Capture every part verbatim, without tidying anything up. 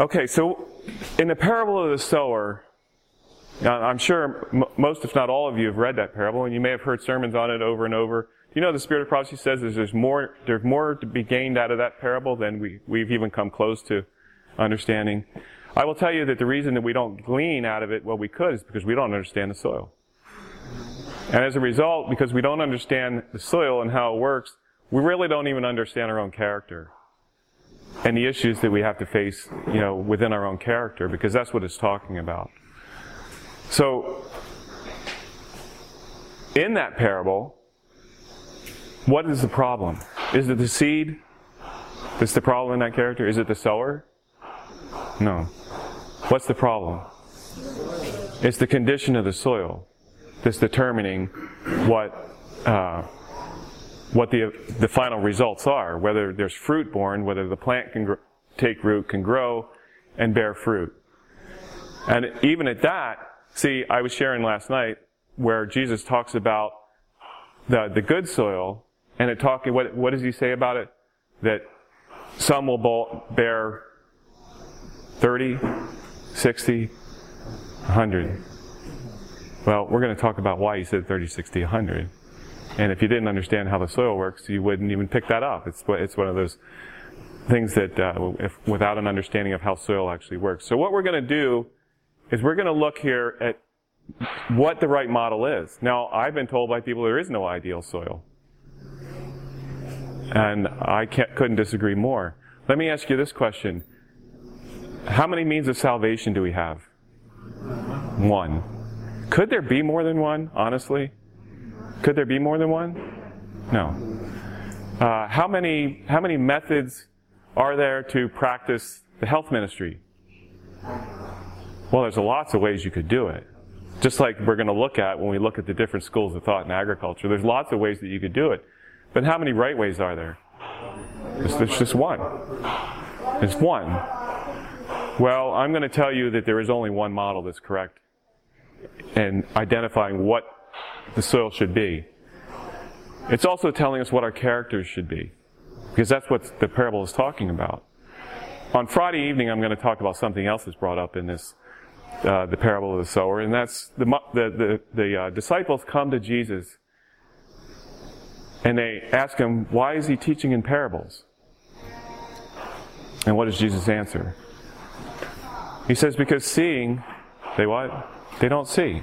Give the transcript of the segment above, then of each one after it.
Okay, so in the parable of the sower, now I'm sure m- most, if not all of you, have read that parable, and you may have heard sermons on it over and over. You know, the Spirit of Prophecy says is there's more there's more to be gained out of that parable than we, we've even come close to understanding. I will tell you that the reason that we don't glean out of it what we could is because we don't understand the soil. And as a result, because we don't understand the soil and how it works, we really don't even understand our own character and the issues that we have to face, you know, within our own character, because that's what it's talking about. So, in that parable, what is the problem? Is it the seed that's the problem in that character? Is it the sower? No. What's the problem? It's the condition of the soil that's determining what uh, what the the final results are, whether there's fruit born, whether the plant can gr- take root, can grow, and bear fruit. And even at that, see, I was sharing last night where Jesus talks about the the good soil, and it talking what what does he say about it? That some will ball, bear thirty, sixty, one hundred. Well, we're going to talk about why he said thirty, sixty, one hundred. And if you didn't understand how the soil works, you wouldn't even pick that up. It's it's one of those things that uh, if, without an understanding of how soil actually works. So what we're going to do is we're going to look here at what the right model is. Now, I've been told by people there is no ideal soil. And I can't, couldn't disagree more. Let me ask you this question. How many means of salvation do we have? One. Could there be more than one, honestly? Could there be more than one? No. Uh, how many how many methods are there to practice the health ministry? Well, there's lots of ways you could do it. Just like we're going to look at when we look at the different schools of thought in agriculture, there's lots of ways that you could do it. But how many right ways are there? There's, there's just one. There's one. Well, I'm going to tell you that there is only one model that's correct in identifying what the soil should be. It's also telling us what our characters should be, because that's what the parable is talking about. On Friday evening, I'm going to talk about something else that's brought up in this, uh, the parable of the sower, and that's the the the, the uh, disciples come to Jesus and they ask him, why is he teaching in parables? And what does Jesus answer? He says, because seeing, they what? They don't see.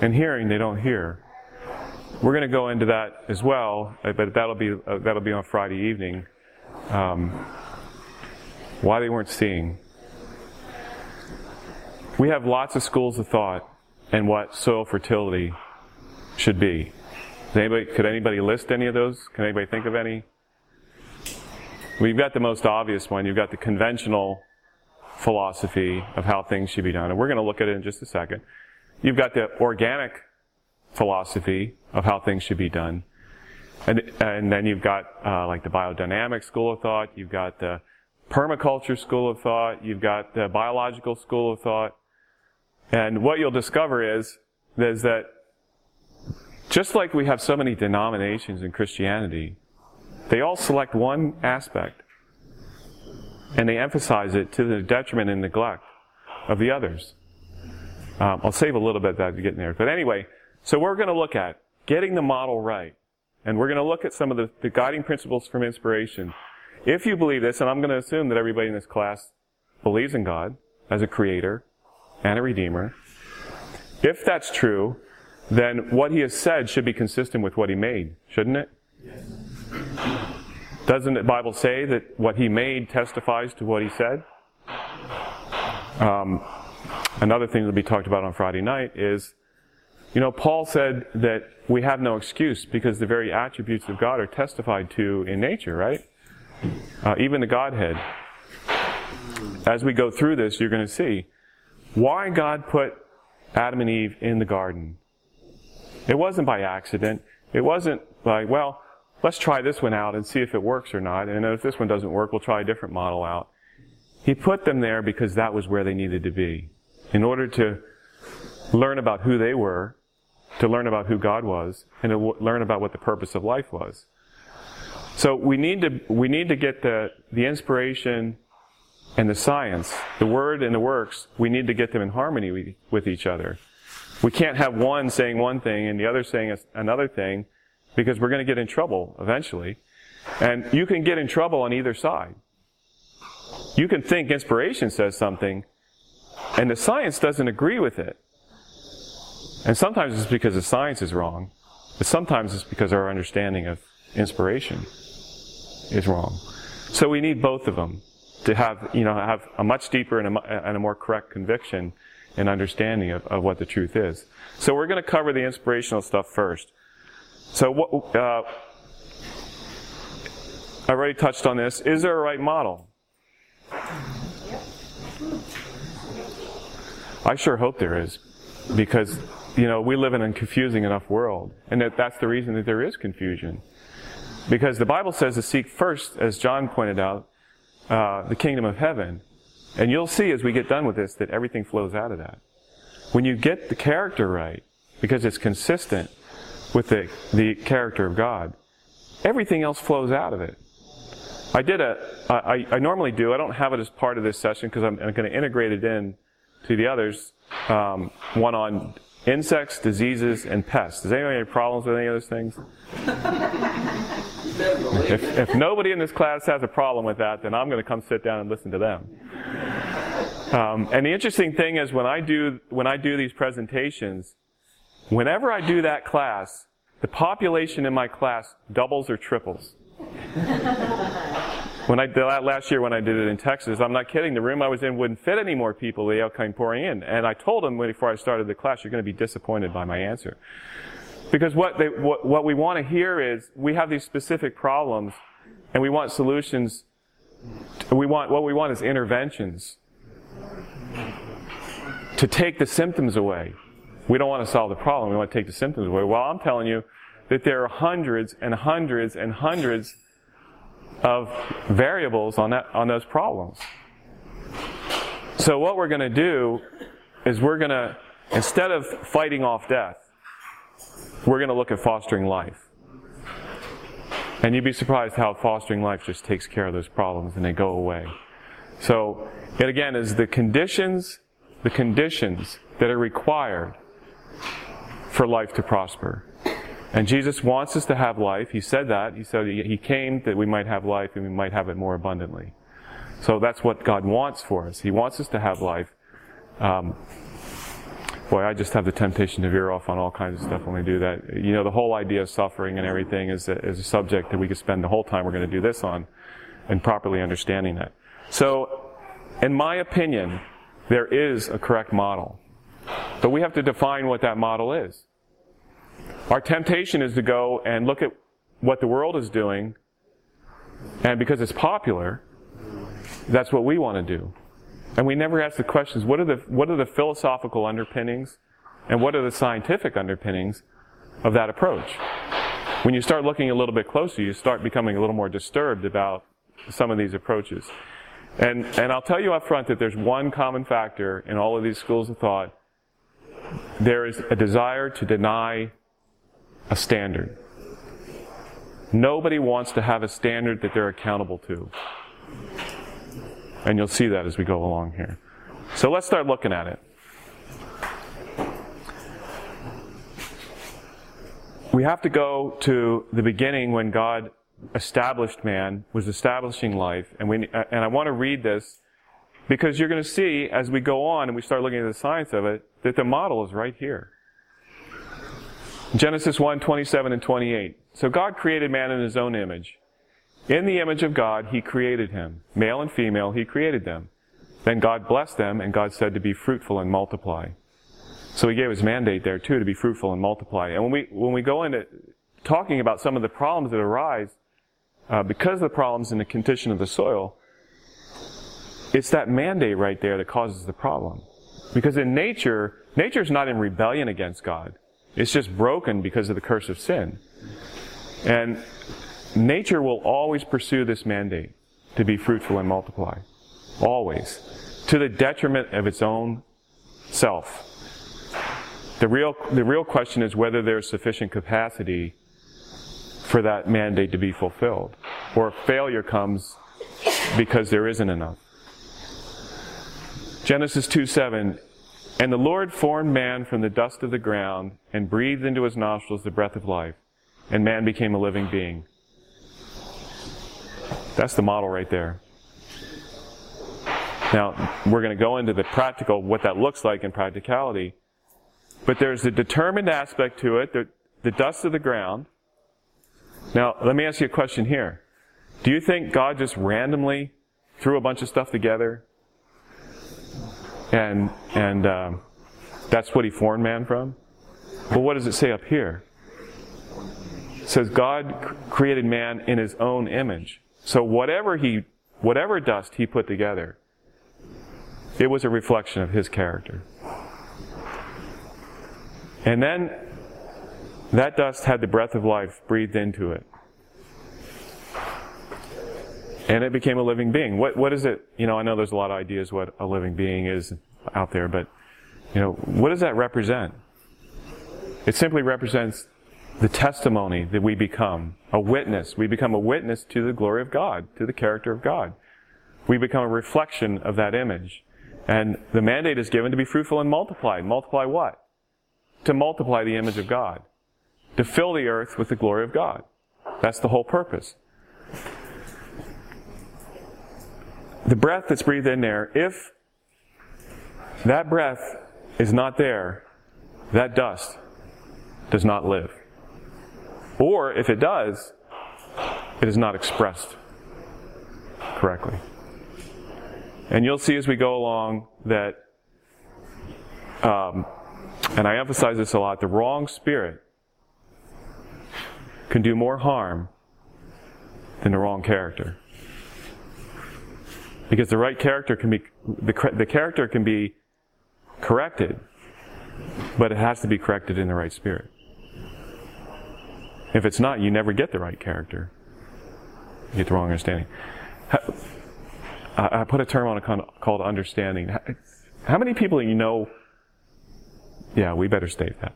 And hearing, they don't hear. We're going to go into that as well, but that'll be uh, that'll be on Friday evening. Um, why they weren't seeing. We have lots of schools of thought and what soil fertility should be. Does anybody, could anybody list any of those? Can anybody think of any? We've got the most obvious one. You've got the conventional philosophy of how things should be done, and we're going to look at it in just a second. You've got the organic philosophy of how things should be done, and and then you've got uh, like the biodynamic school of thought, you've got the permaculture school of thought, you've got the biological school of thought, and what you'll discover is, is that just like we have so many denominations in Christianity, they all select one aspect, and they emphasize it to the detriment and neglect of the others. Um, I'll save a little bit of that to get in there. But anyway, so we're going to look at getting the model right. And we're going to look at some of the, the guiding principles from inspiration. If you believe this, and I'm going to assume that everybody in this class believes in God as a creator and a redeemer, if that's true, then what he has said should be consistent with what he made, shouldn't it? Yes. Doesn't the Bible say that what he made testifies to what he said? Um, another thing that we talked about on Friday night is, you know, Paul said that we have no excuse because the very attributes of God are testified to in nature, right? Uh, even the Godhead. As we go through this, you're going to see why God put Adam and Eve in the garden. It wasn't by accident. It wasn't by, well, let's try this one out and see if it works or not. And if this one doesn't work, we'll try a different model out. He put them there because that was where they needed to be. In order to learn about who they were, to learn about who God was, and to w- learn about what the purpose of life was. So we need to, we need to get the, the inspiration and the science, the word and the works, we need to get them in harmony with each other. We can't have one saying one thing and the other saying another thing, because we're going to get in trouble eventually. And you can get in trouble on either side. You can think inspiration says something, and the science doesn't agree with it. And sometimes it's because the science is wrong, but sometimes it's because our understanding of inspiration is wrong. So we need both of them to have, you know, have a much deeper and a, and a more correct conviction and understanding of, of what the truth is. So we're going to cover the inspirational stuff first. So what, uh, I already touched on this. Is there a right model? I sure hope there is, because, you know, we live in a confusing enough world, and that that's the reason that there is confusion. Because the Bible says to seek first, as John pointed out, uh, the kingdom of heaven. And you'll see as we get done with this that everything flows out of that. When you get the character right, because it's consistent with the, the character of God, everything else flows out of it. I did a, I, I normally do, I don't have it as part of this session because I'm, I'm going to integrate it in to the others, um, one on insects, diseases, and pests. Does anyone have any problems with any of those things? If, if nobody in this class has a problem with that, then I'm going to come sit down and listen to them. Um, and the interesting thing is, when I do when I do these presentations, whenever I do that class, the population in my class doubles or triples. When I did that last year when I did it in Texas, I'm not kidding, the room I was in wouldn't fit any more people. They all came pouring in. And I told them before I started the class, you're going to be disappointed by my answer. Because what, they, what, what we want to hear is, we have these specific problems, and we want solutions. We want, what we want is interventions to take the symptoms away. We don't want to solve the problem, we want to take the symptoms away. Well, I'm telling you that there are hundreds and hundreds and hundreds of variables on that, on those problems. So what we're going to do is we're going to, instead of fighting off death, we're going to look at fostering life. And you'd be surprised how fostering life just takes care of those problems and they go away. So it again is the conditions, the conditions that are required for life to prosper. And Jesus wants us to have life. He said that. He said He came that we might have life and we might have it more abundantly. So that's what God wants for us. He wants us to have life. Um, boy, I just have the temptation to veer off on all kinds of stuff when we do that. You know, the whole idea of suffering and everything is a, is a subject that we could spend the whole time we're going to do this on, and properly understanding that. So, in my opinion, there is a correct model. But we have to define what that model is. Our temptation is to go and look at what the world is doing, and because it's popular, that's what we want to do. And we never ask the questions, what are the, what are the philosophical underpinnings and what are the scientific underpinnings of that approach? When you start looking a little bit closer, you start becoming a little more disturbed about some of these approaches. And, and I'll tell you up front that there's one common factor in all of these schools of thought. There is a desire to deny a standard. Nobody wants to have a standard that they're accountable to. And you'll see that as we go along here. So let's start looking at it. We have to go to the beginning when God established man, was establishing life, and we and I want to read this because you're going to see as we go on and we start looking at the science of it that the model is right here. Genesis one, twenty-seven and twenty-eight. So God created man in his own image. In the image of God, he created him. Male and female, he created them. Then God blessed them, and God said to be fruitful and multiply. So he gave his mandate there, too, to be fruitful and multiply. And when we when we go into talking about some of the problems that arise, uh, because of the problems in the condition of the soil, it's that mandate right there that causes the problem. Because in nature, nature's not in rebellion against God. It's just broken because of the curse of sin. And nature will always pursue this mandate to be fruitful and multiply. Always. To the detriment of its own self. The real, the real question is whether there's sufficient capacity for that mandate to be fulfilled. Or if failure comes because there isn't enough. Genesis two seven, and the Lord formed man from the dust of the ground and breathed into his nostrils the breath of life, and man became a living being. That's the model right there. Now, we're going to go into the practical, what that looks like in practicality. But there's a determined aspect to it, the, the dust of the ground. Now, let me ask you a question here. Do you think God just randomly threw a bunch of stuff together and and um, that's what he formed man from? Well, what does it say up here? It says God created man in his own image. So whatever he, whatever dust he put together, it was a reflection of his character. And then that dust had the breath of life breathed into it. And it became a living being. What what is it? You know, I know there's a lot of ideas what a living being is out there, but you know, what does that represent? It simply represents the testimony that we become, a witness. We become a witness to the glory of God, to the character of God. We become a reflection of that image. And the mandate is given to be fruitful and multiply. Multiply what? To multiply the image of God. To fill the earth with the glory of God. That's the whole purpose. The breath that's breathed in there, if that breath is not there, that dust does not live. Or if it does, it is not expressed correctly. And you'll see as we go along that, um, and I emphasize this a lot, the wrong spirit can do more harm than the wrong character. Because the right character can be, the, the character can be corrected, but it has to be corrected in the right spirit. If it's not, you never get the right character. You get the wrong understanding. I put a term on it called understanding. How many people do you know? Yeah, we better state that.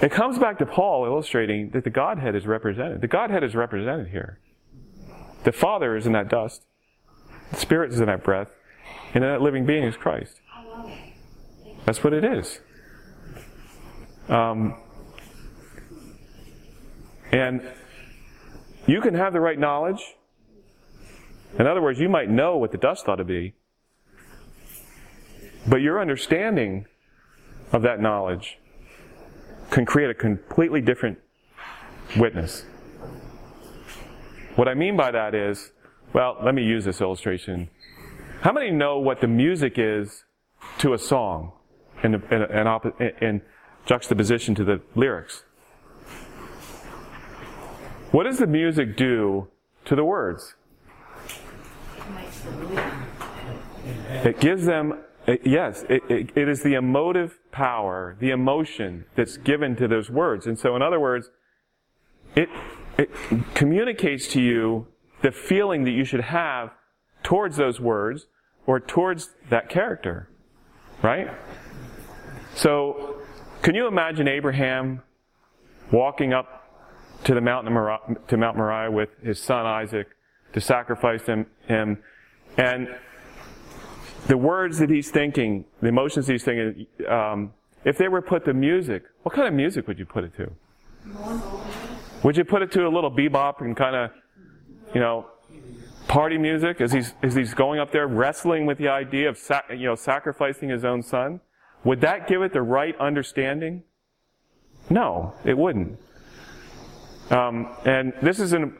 It comes back to Paul illustrating that the Godhead is represented. The Godhead is represented here. The Father is in that dust. The Spirit is in that breath. And in that living being is Christ. That's what it is. Um, and you can have the right knowledge. In other words, you might know what the dust ought to be. But your understanding of that knowledge can create a completely different witness. What I mean by that is, well, let me use this illustration. How many know what the music is to a song in, in, in, in, in juxtaposition to the lyrics? What does the music do to the words? It gives them, it, yes, it, it, it is the emotive power, the emotion that's given to those words. And so in other words, it It communicates to you the feeling that you should have towards those words or towards that character, right? So, can you imagine Abraham walking up to the mountain of Moriah, to Mount Moriah with his son Isaac to sacrifice him, him, and the words that he's thinking, the emotions he's thinking, um, if they were put to music, what kind of music would you put it to? Would you put it to a little bebop and kind of, you know, party music as he's as he's going up there wrestling with the idea of sac- you know sacrificing his own son? Would that give it the right understanding? No, it wouldn't. Um, and this is an,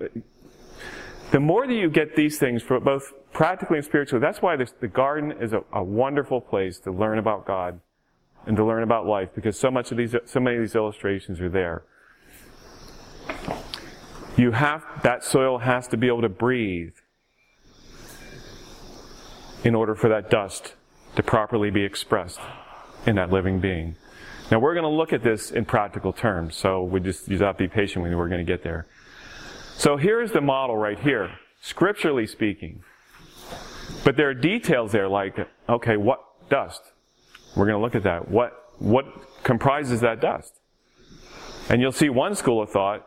the more that you get these things, for both practically and spiritually, that's why this, the garden is a, a wonderful place to learn about God and to learn about life, because so much of these, so many of these illustrations are there. You have, that soil has to be able to breathe in order for that dust to properly be expressed in that living being. Now we're going to look at this in practical terms, so we just, you have to be patient with me, we're going to get there. So here's the model right here, scripturally speaking. But there are details there like, okay, what dust? We're going to look at that. What what comprises that dust? And you'll see one school of thought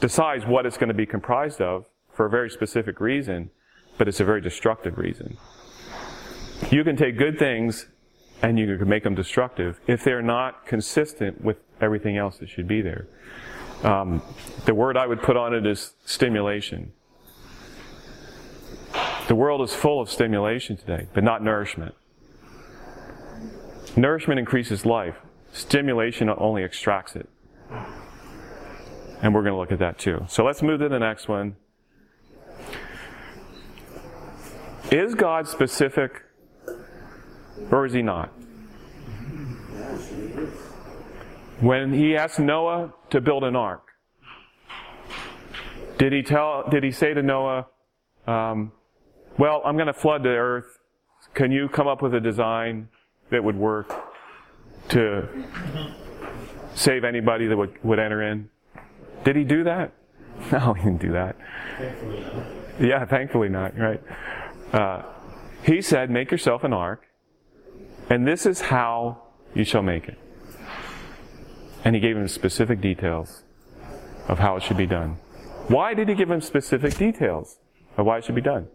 decides what it's going to be comprised of for a very specific reason. but it's a very destructive reason. You can take good things and you can make them destructive if they're not consistent with everything else that should be there. Um, the word I would put on it is stimulation. The world is full of stimulation today, but not nourishment. Nourishment increases life. Stimulation only extracts it. And we're going to look at that too. So let's move to the next one. Is God specific or is he not? When he asked Noah to build an ark, did he tell? Did he say to Noah, um, well, I'm going to flood the earth. Can you come up with a design that would work to save anybody that would, would enter in? Did he do that? No, he didn't do that. Thankfully not. Yeah, thankfully not, right? Uh, he said, make yourself an ark, and this is how you shall make it. And he gave him specific details of how it should be done. Why did he give him specific details of why it should be done?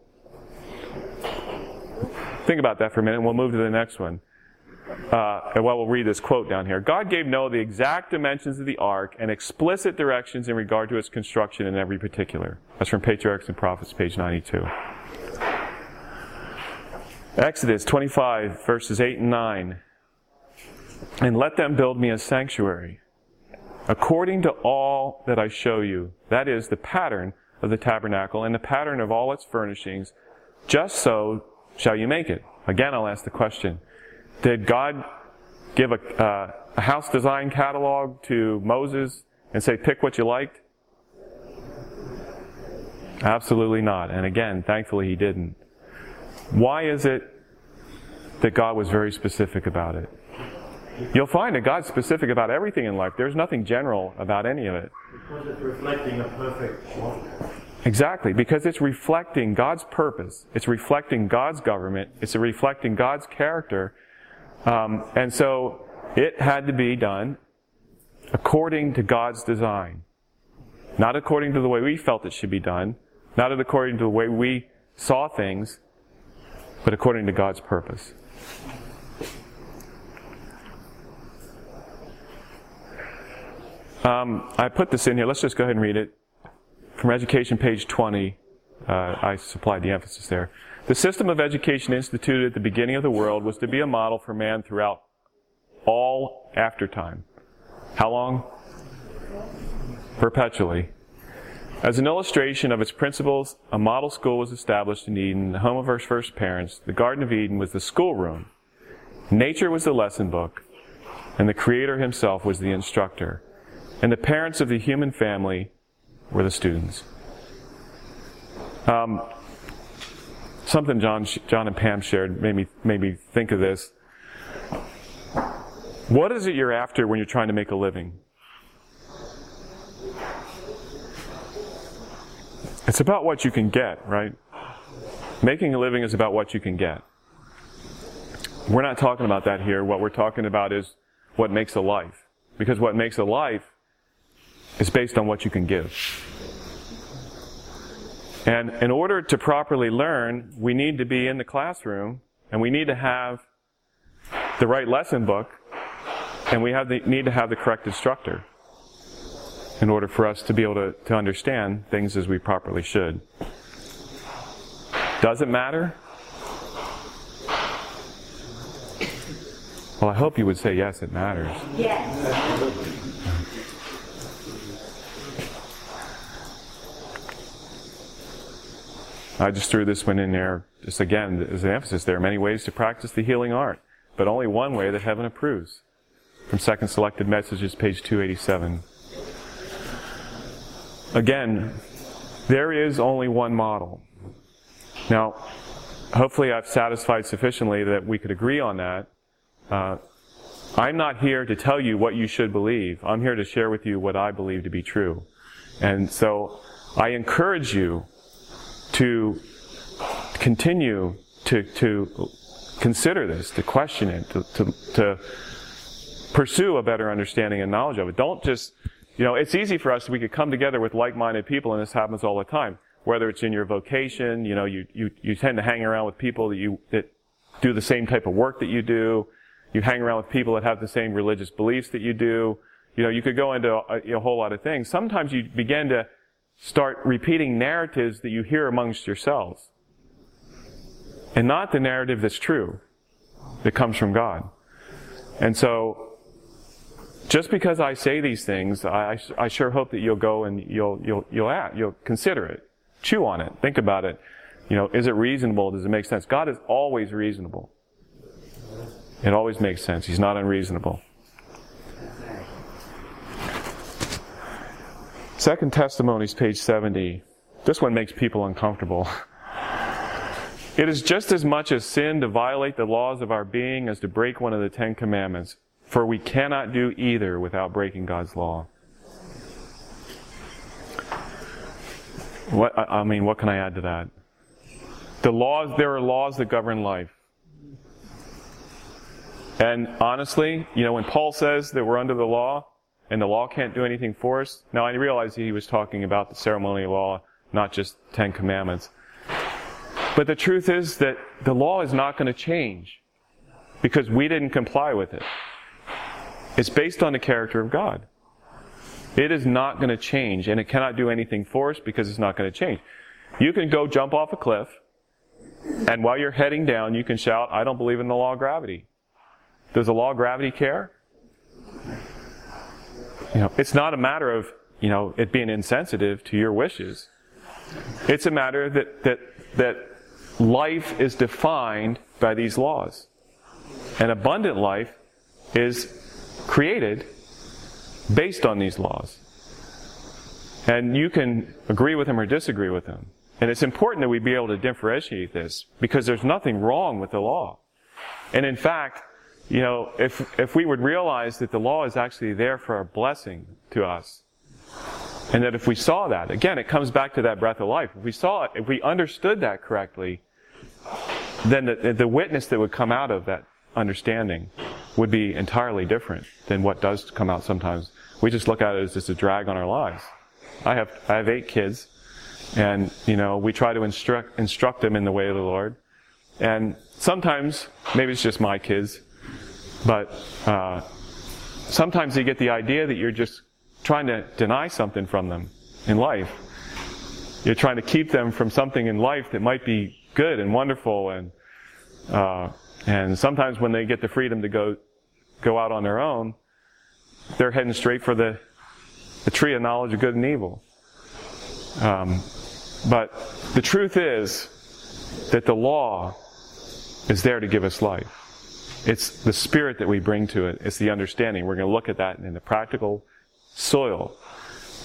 Think about that for a minute, and we'll move to the next one. Uh, and well, we'll read this quote down here. God gave Noah the exact dimensions of the ark and explicit directions in regard to its construction in every particular. That's from Patriarchs and Prophets, page ninety-two. Exodus twenty-five, verses eight and nine. And let them build me a sanctuary, according to all that I show you. That is the pattern of the tabernacle and the pattern of all its furnishings. Just so shall you make it. Again, I'll ask the question. Did God give a, uh, a house design catalog to Moses and say, pick what you liked? Absolutely not. And again, thankfully he didn't. Why is it that God was very specific about it? You'll find that God's specific about everything in life. There's nothing general about any of it. Because it's reflecting a perfect one. Exactly, because it's reflecting God's purpose. It's reflecting God's government. It's reflecting God's character. Um, and so it had to be done according to God's design. Not according to the way we felt it should be done, not according to the way we saw things, but according to God's purpose. Um, I put this in here. Let's just go ahead and read it. From Education, page twenty, uh, I supplied the emphasis there. The system of education instituted at the beginning of the world was to be a model for man throughout all aftertime. How long? Perpetually. As an illustration of its principles, a model school was established in Eden, the home of our first parents. The Garden of Eden was the schoolroom. Nature was the lesson book, and the Creator himself was the instructor. And the parents of the human family were the students. Um... Something John, John and Pam shared made me, made me think of this. What is it you're after when you're trying to make a living? It's about what you can get, right? Making a living is about what you can get. We're not talking about that here. What we're talking about is what makes a life. Because what makes a life is based on what you can give. And in order to properly learn, we need to be in the classroom, and we need to have the right lesson book, and we have the, need to have the correct instructor in order for us to be able to, to understand things as we properly should. Does it matter? Well, I hope you would say yes, it matters. Yes. I just threw this one in there, just again, as an emphasis. There are many ways to practice the healing art, but only one way that heaven approves. From Second Selected Messages, page two eighty-seven. Again, there is only one model. Now, hopefully I've satisfied sufficiently that we could agree on that. Uh, I'm not here to tell you what you should believe. I'm here to share with you what I believe to be true. And so I encourage you to continue to to consider this, to question it, to, to to pursue a better understanding and knowledge of it. Don't just, you know, it's easy for us, we could come together with like-minded people, and this happens all the time. whether it's in your vocation, you know, you, you, you tend to hang around with people that you, that do the same type of work that you do. You hang around with people that have the same religious beliefs that you do. You know, you could go into a, a whole lot of things. Sometimes you begin to start repeating narratives that you hear amongst yourselves, and not the narrative that's true, that comes from God. And so, just because I say these things, I, I sure hope that you'll go and you'll you'll you'll act, you'll consider it, chew on it, think about it. You know, is it reasonable? Does it make sense? God is always reasonable. It always makes sense. He's not unreasonable. Second Testimonies, page seventy. This one makes people uncomfortable. It is just as much a sin to violate the laws of our being as to break one of the Ten Commandments, for we cannot do either without breaking God's law. What, I mean, what can I add to that? The laws, there are laws that govern life. And honestly, you know, when Paul says that we're under the law and the law can't do anything for us, now I realize he was talking about the ceremonial law, not just Ten Commandments. But the truth is that the law is not going to change because we didn't comply with it. It's based on the character of God. It is not going to change, and it cannot do anything for us because it's not going to change. You can go jump off a cliff, and while you're heading down, you can shout, "I don't believe in the law of gravity." Does the law of gravity care? You know, it's not a matter of, you know, it being insensitive to your wishes. It's a matter that that that life is defined by these laws. And abundant life is created based on these laws. And you can agree with them or disagree with them. And it's important that we be able to differentiate this, because there's nothing wrong with the law. And in fact, you know, if if we would realize that the law is actually there for a blessing to us, and that if we saw that, again, it comes back to that breath of life. If we saw it, if we understood that correctly, then the, the witness that would come out of that understanding would be entirely different than what does come out sometimes. We just look at it as just a drag on our lives. I have I have eight kids, and you know, we try to instruct instruct them in the way of the Lord, and sometimes maybe it's just my kids. But uh, sometimes you get the idea that you're just trying to deny something from them in life. You're trying to keep them from something in life that might be good and wonderful. And uh, and sometimes when they get the freedom to go go out on their own, they're heading straight for the the tree of knowledge of good and evil. Um, but the truth is that the law is there to give us life. It's the spirit that we bring to it. It's the understanding. We're going to look at that in the practical soil,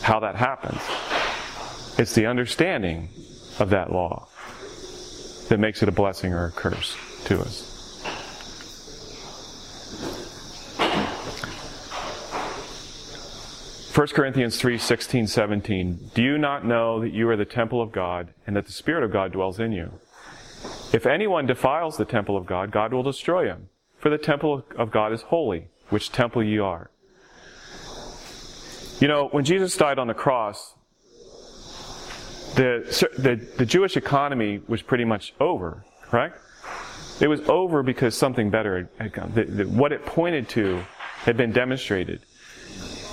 how that happens. It's the understanding of that law that makes it a blessing or a curse to us. First Corinthians three sixteen, seventeen. Do you not know that you are the temple of God, and that the Spirit of God dwells in you? If anyone defiles the temple of God, God will destroy him. For the temple of God is holy, which temple ye are. You know, when Jesus died on the cross, the, the the Jewish economy was pretty much over, correct? It was over because something better had come. The, the, what it pointed to had been demonstrated.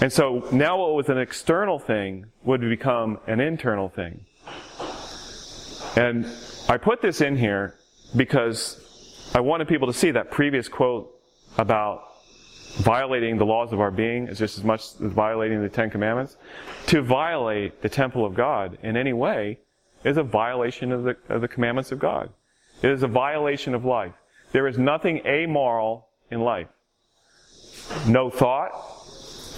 And so now what was an external thing would become an internal thing. And I put this in here because I wanted people to see that previous quote about violating the laws of our being is just as much as violating the Ten Commandments. To violate the temple of God in any way is a violation of the, of the commandments of God. It is a violation of life. There is nothing amoral in life. No thought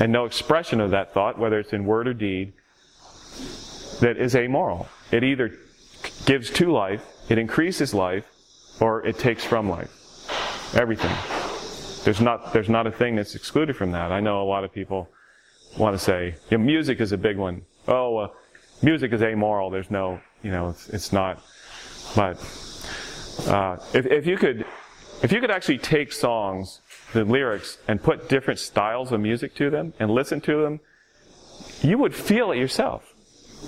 and no expression of that thought, whether it's in word or deed, that is amoral. It either gives to life, it increases life, or it takes from life. Everything. There's not there's not a thing that's excluded from that. I know a lot of people want to say, you know, music is a big one. Oh, uh, music is amoral. There's no, you know, it's, it's not. But uh, if if you could if you could actually take songs, the lyrics, and put different styles of music to them and listen to them, you would feel it yourself.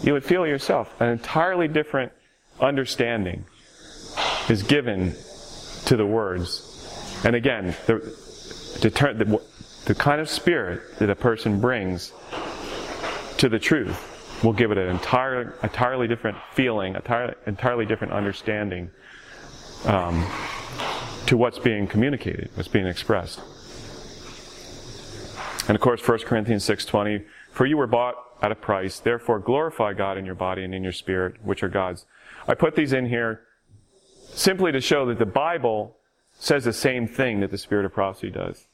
you would feel yourself. An entirely different understanding is given to the words. And again, the, the, the kind of spirit that a person brings to the truth will give it an entire, entirely different feeling, entirely, entirely different understanding um, to what's being communicated, what's being expressed. And of course, First Corinthians six twenty, for you were bought at a price, therefore glorify God in your body and in your spirit, which are God's. I put these in here simply to show that the Bible says the same thing that the spirit of prophecy does.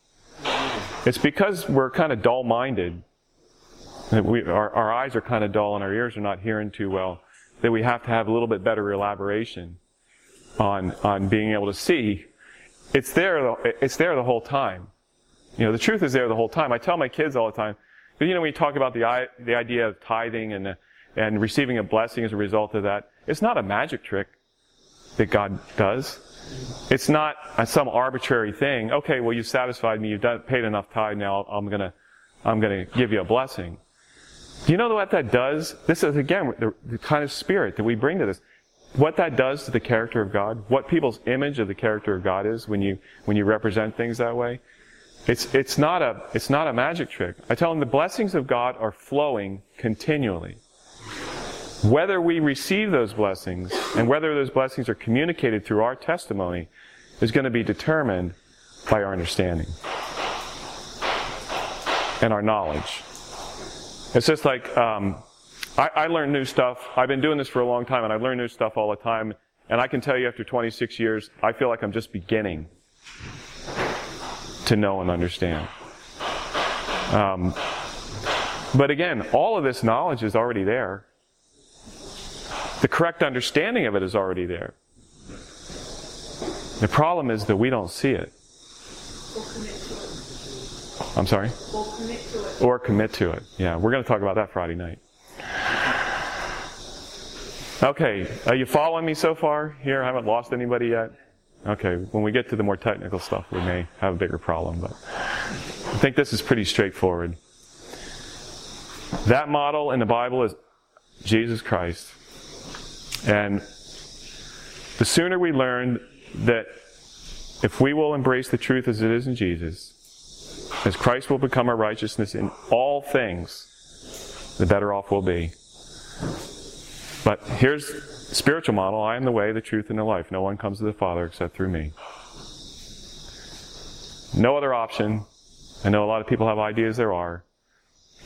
It's because we're kind of dull-minded, that we, our, our eyes are kind of dull and our ears are not hearing too well, that we have to have a little bit better elaboration on on being able to see. It's there, it's there the whole time. You know, the truth is there the whole time. I tell my kids all the time, but you know, when you talk about the the idea of tithing and and receiving a blessing as a result of that, it's not a magic trick that God does. It's not a, some arbitrary thing. Okay, well, you satisfied me. You've done, paid enough tithe. Now I'm gonna I'm gonna give you a blessing. Do you know what that does? This is again the, the kind of spirit that we bring to this. What that does to the character of God, what people's image of the character of God is when you when you represent things that way. It's it's not a it's not a magic trick. I tell them the blessings of God are flowing continually. Whether we receive those blessings and whether those blessings are communicated through our testimony is going to be determined by our understanding and our knowledge. It's just like um, I, I learn new stuff. I've been doing this for a long time, and I learn new stuff all the time. And I can tell you, after twenty-six years, I feel like I'm just beginning to know and understand. Um, but again, all of this knowledge is already there. The correct understanding of it is already there. The problem is that we don't see it. Or commit to it. I'm sorry? Or commit to it. Or commit to it. Yeah, we're going to talk about that Friday night. Okay, are you following me so far here? I haven't lost anybody yet. Okay, when we get to the more technical stuff, we may have a bigger problem, but I think this is pretty straightforward. That model in the Bible is Jesus Christ. And the sooner we learn that if we will embrace the truth as it is in Jesus, as Christ will become our righteousness in all things, the better off we'll be. But here's the spiritual model. I am the way, the truth, and the life. No one comes to the Father except through me. No other option. I know a lot of people have ideas there are.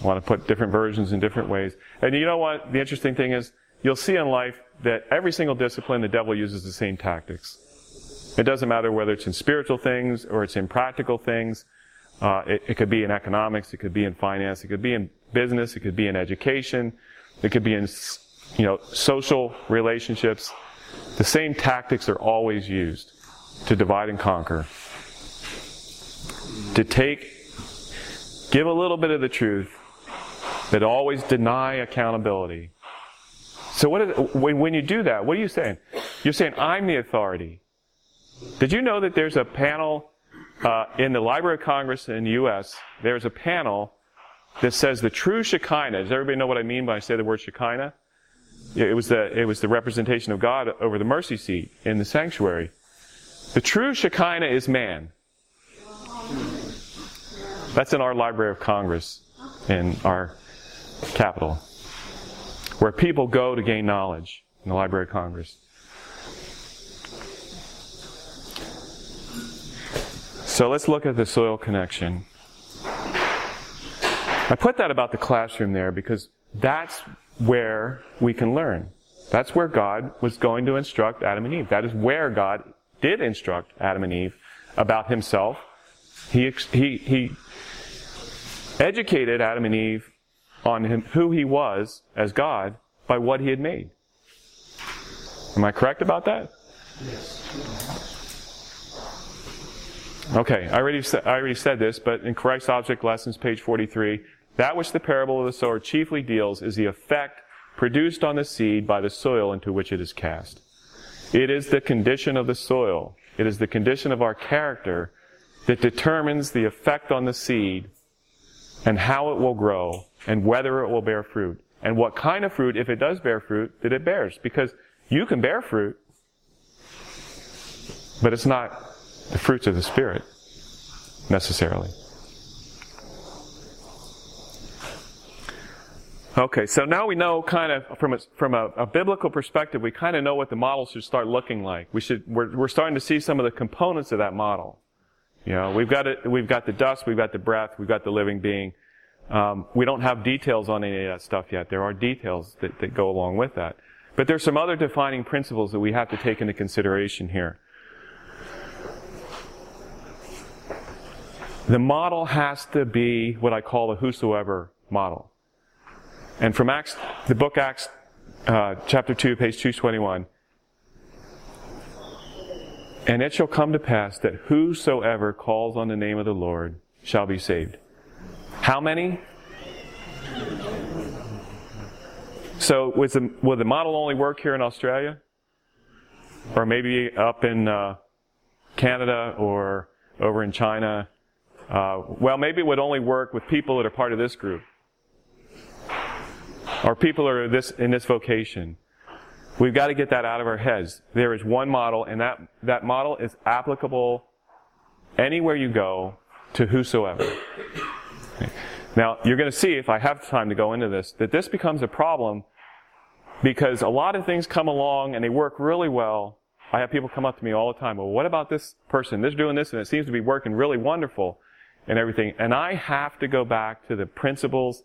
I want to put different versions in different ways. And you know what? The interesting thing is, you'll see in life that every single discipline, the devil uses the same tactics. It doesn't matter whether it's in spiritual things or it's in practical things. Uh, it, it could be in economics. It could be in finance. It could be in business. It could be in education. It could be in You know, social relationships. The same tactics are always used to divide and conquer. To take, give a little bit of the truth, but always deny accountability. So what is, when, when you do that, what are you saying? You're saying, I'm the authority. Did you know that there's a panel uh, in the Library of Congress in the U S, there's a panel that says the true Shekinah. Does everybody know what I mean when I say the word Shekinah? It was the it was the representation of God over the mercy seat in the sanctuary. The true Shekinah is man. That's in our Library of Congress in our capital, where people go to gain knowledge in the Library of Congress. So let's look at the soil connection. I put that about the classroom there because that's where we can learn. That's where God was going to instruct Adam and Eve. That is where God did instruct Adam and Eve about himself. He he he educated Adam and Eve on him, who he was as God by what he had made. Am I correct about that? Yes. Okay, I already I already said this, but in Christ's Object Lessons, page forty-three, that which the parable of the sower chiefly deals is the effect produced on the seed by the soil into which it is cast. It is the condition of the soil. It is the condition of our character that determines the effect on the seed and how it will grow and whether it will bear fruit. and what kind of fruit, if it does bear fruit, that it bears. Because you can bear fruit, but it's not the fruits of the Spirit, necessarily. Okay, so now we know kind of from a, from a, a biblical perspective, we kind of know what the model should start looking like. We should we're we're starting to see some of the components of that model. You know, we've got it. We've got the dust. We've got the breath. We've got the living being. Um, we don't have details on any of that stuff yet. There are details that, that go along with that, but there's some other defining principles that we have to take into consideration here. The model has to be what I call the whosoever model. And from Acts, the book Acts, uh, chapter two, page two twenty-one. And it shall come to pass that whosoever calls on the name of the Lord shall be saved. How many? So, was the, will the model only work here in Australia? Or maybe up in uh, Canada or over in China? Uh, well, maybe it would only work with people that are part of this group. Or people are this in this vocation. We've got to get that out of our heads. There is one model, and that, that model is applicable anywhere you go to whosoever. Okay. Now, you're going to see, if I have time to go into this, that this becomes a problem because a lot of things come along and they work really well. I have people come up to me all the time, well, what about this person? They're doing this, and it seems to be working really wonderful and everything. And I have to go back to the principles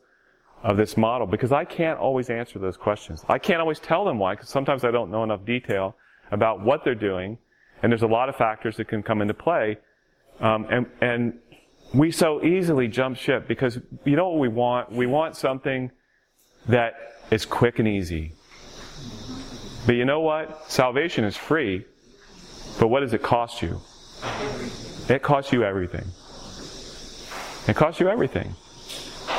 of this model, because I can't always answer those questions. I can't always tell them why, because sometimes I don't know enough detail about what they're doing, and there's a lot of factors that can come into play. Um, and, and we so easily jump ship, because you know what we want? We want something that is quick and easy. But you know what? Salvation is free, but what does it cost you? It costs you everything. It costs you everything.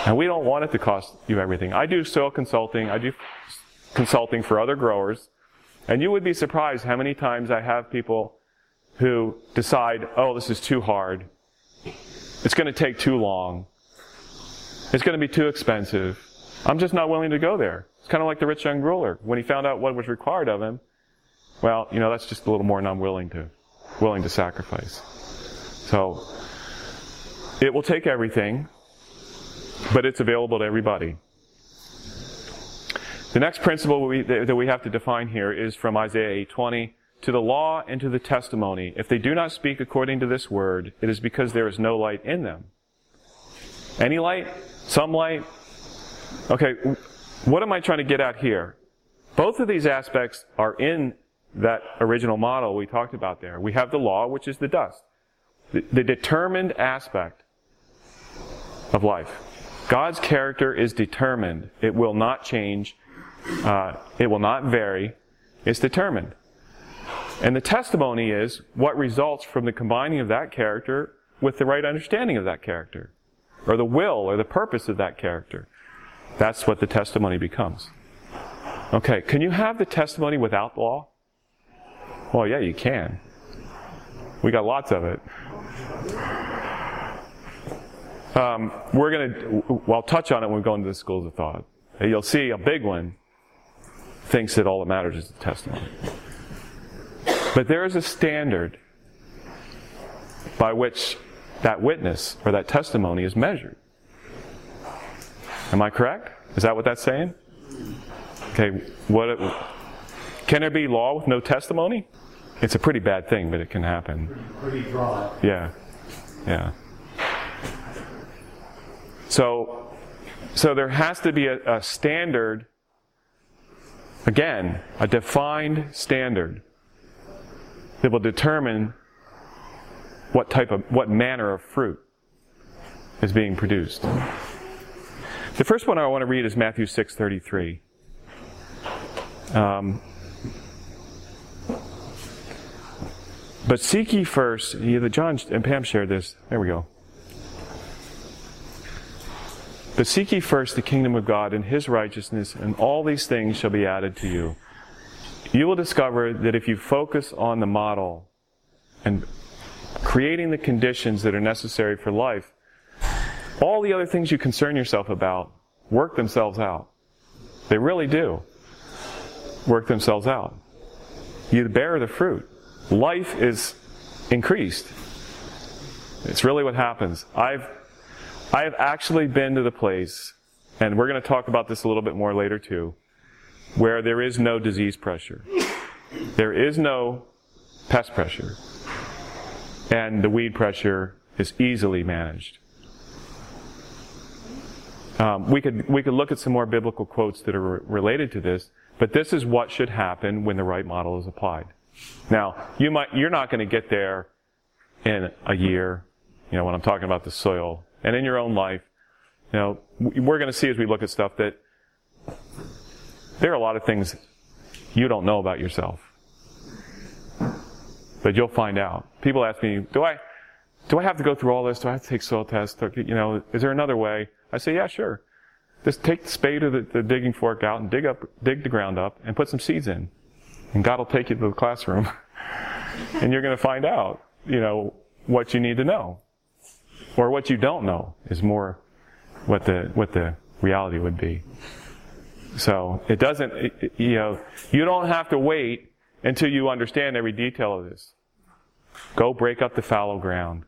And we don't want it to cost you everything. I do soil consulting. I do consulting for other growers. And you would be surprised how many times I have people who decide, oh, this is too hard. It's going to take too long. It's going to be too expensive. I'm just not willing to go there. It's kind of like the rich young ruler. When he found out what was required of him, well, you know, that's just a little more than I'm willing to, willing to sacrifice. So it will take everything. But it's available to everybody. The next principle we, that we have to define here is from Isaiah eight twenty, to the law and to the testimony. If they do not speak according to this word, it is because there is no light in them. Any light? Some light? Okay, what am I trying to get at here? Both of these aspects are in that original model we talked about there. We have the law, which is the dust, the, the determined aspect of life. God's character is determined. It will not change. Uh, it will not vary. It's determined. And the testimony is what results from the combining of that character with the right understanding of that character, or the will or the purpose of that character. That's what the testimony becomes. Okay, can you have the testimony without law? Well, yeah, you can. We got lots of it. Um, we're going to, well, touch on it when we go into the schools of thought. You'll see a big one thinks that all that matters is the testimony. But there is a standard by which that witness or that testimony is measured. Am I correct? Is that what that's saying? Okay, what it, can there be law with no testimony? It's a pretty bad thing, but it can happen. Pretty, pretty broad. Yeah, yeah. So, so there has to be a, a standard, again, a defined standard that will determine what type of, what manner of fruit is being produced. The first one I want to read is Matthew six thirty-three. Um, but seek ye first, either John and Pam shared this. There we go. But seek ye first the kingdom of God and His righteousness, and all these things shall be added to you. You will discover that if you focus on the model and creating the conditions that are necessary for life, all the other things you concern yourself about work themselves out. They really do work themselves out. You bear the fruit. Life is increased. It's really what happens. I've I have actually been to the place, and we're going to talk about this a little bit more later too, where there is no disease pressure. There is no pest pressure. And the weed pressure is easily managed. Um, we could we could look at some more biblical quotes that are re- related to this, but this is what should happen when the right model is applied. Now, you might you're not going to get there in a year, you know, when I'm talking about the soil. And in your own life, you know, we're going to see as we look at stuff that there are a lot of things you don't know about yourself. But you'll find out. People ask me, do I do I have to go through all this? Do I have to take soil tests? You know, is there another way? I say, yeah, sure. Just take the spade or the, the digging fork out and dig up, dig the ground up and put some seeds in. And God will take you to the classroom. And you're going to find out, you know, what you need to know. Or what you don't know is more what the what the reality would be. So it doesn't, it, you know, you don't have to wait until you understand every detail of this. Go break up the fallow ground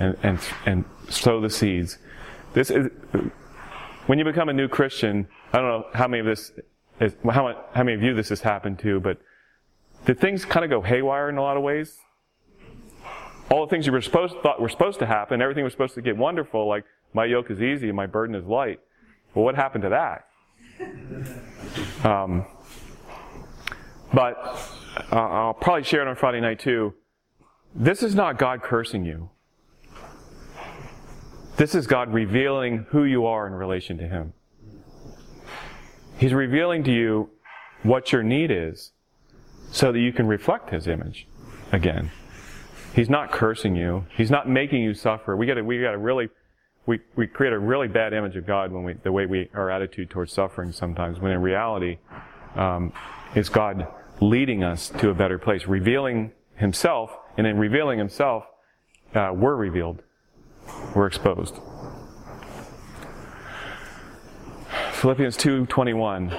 and and and sow the seeds. This is when you become a new Christian. I don't know how many of this, is, how how many of you this has happened to, but the things kind of go haywire in a lot of ways. All the things you were supposed thought were supposed to happen, everything was supposed to get wonderful, like my yoke is easy and my burden is light. Well, what happened to that? Um, but uh, I'll probably share it on Friday night too. This is not God cursing you. This is God revealing who you are in relation to Him. He's revealing to you what your need is so that you can reflect His image again. He's not cursing you. He's not making you suffer. We got we got to really, we, we create a really bad image of God when we, the way we, our attitude towards suffering sometimes, when in reality, um, it's God leading us to a better place, revealing Himself, and in revealing Himself, uh, we're revealed. We're exposed. Philippians two twenty-one.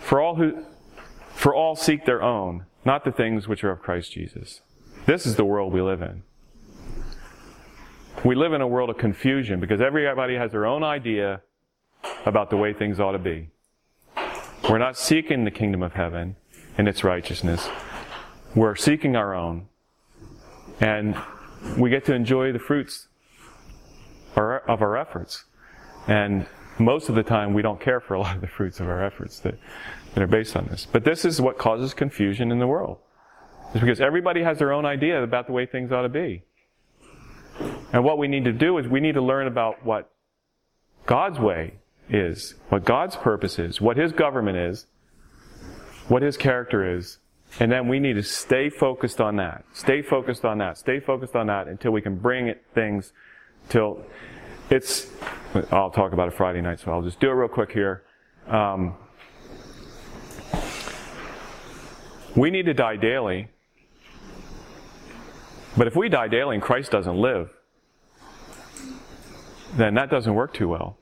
For all who, for all seek their own, not the things which are of Christ Jesus. This is the world we live in. We live in a world of confusion because everybody has their own idea about the way things ought to be. We're not seeking the kingdom of heaven and its righteousness. We're seeking our own. And we get to enjoy the fruits of our efforts. And most of the time we don't care for a lot of the fruits of our efforts that, that are based on this. But this is what causes confusion in the world. It's because everybody has their own idea about the way things ought to be. And what we need to do is we need to learn about what God's way is, what God's purpose is, what His government is, what His character is, and then we need to stay focused on that, stay focused on that, stay focused on that until we can bring it things till it's, I'll talk about it Friday night, so I'll just do it real quick here. Um, we need to die daily. But if we die daily and Christ doesn't live, then that doesn't work too well.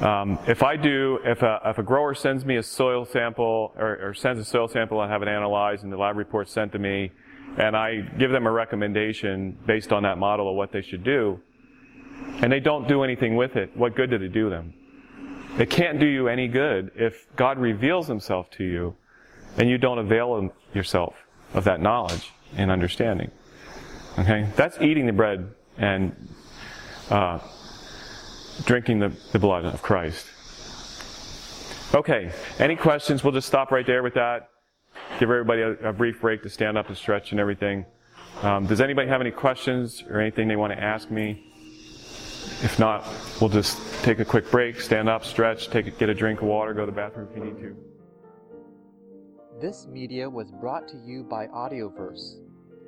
Um, if I do, if a, if a grower sends me a soil sample or, or sends a soil sample and have it analyzed and the lab report sent to me, and I give them a recommendation based on that model of what they should do, and they don't do anything with it, what good did it do them? It can't do you any good if God reveals Himself to you and you don't avail yourself of that knowledge and understanding. Okay, that's eating the bread and uh, drinking the, the blood of Christ. Okay, any questions? We'll just stop right there with that. Give everybody a, a brief break to stand up and stretch and everything. Um, does anybody have any questions or anything they want to ask me? If not, we'll just take a quick break, stand up, stretch, take a, get a drink of water, go to the bathroom if you need to. This media was brought to you by Audioverse,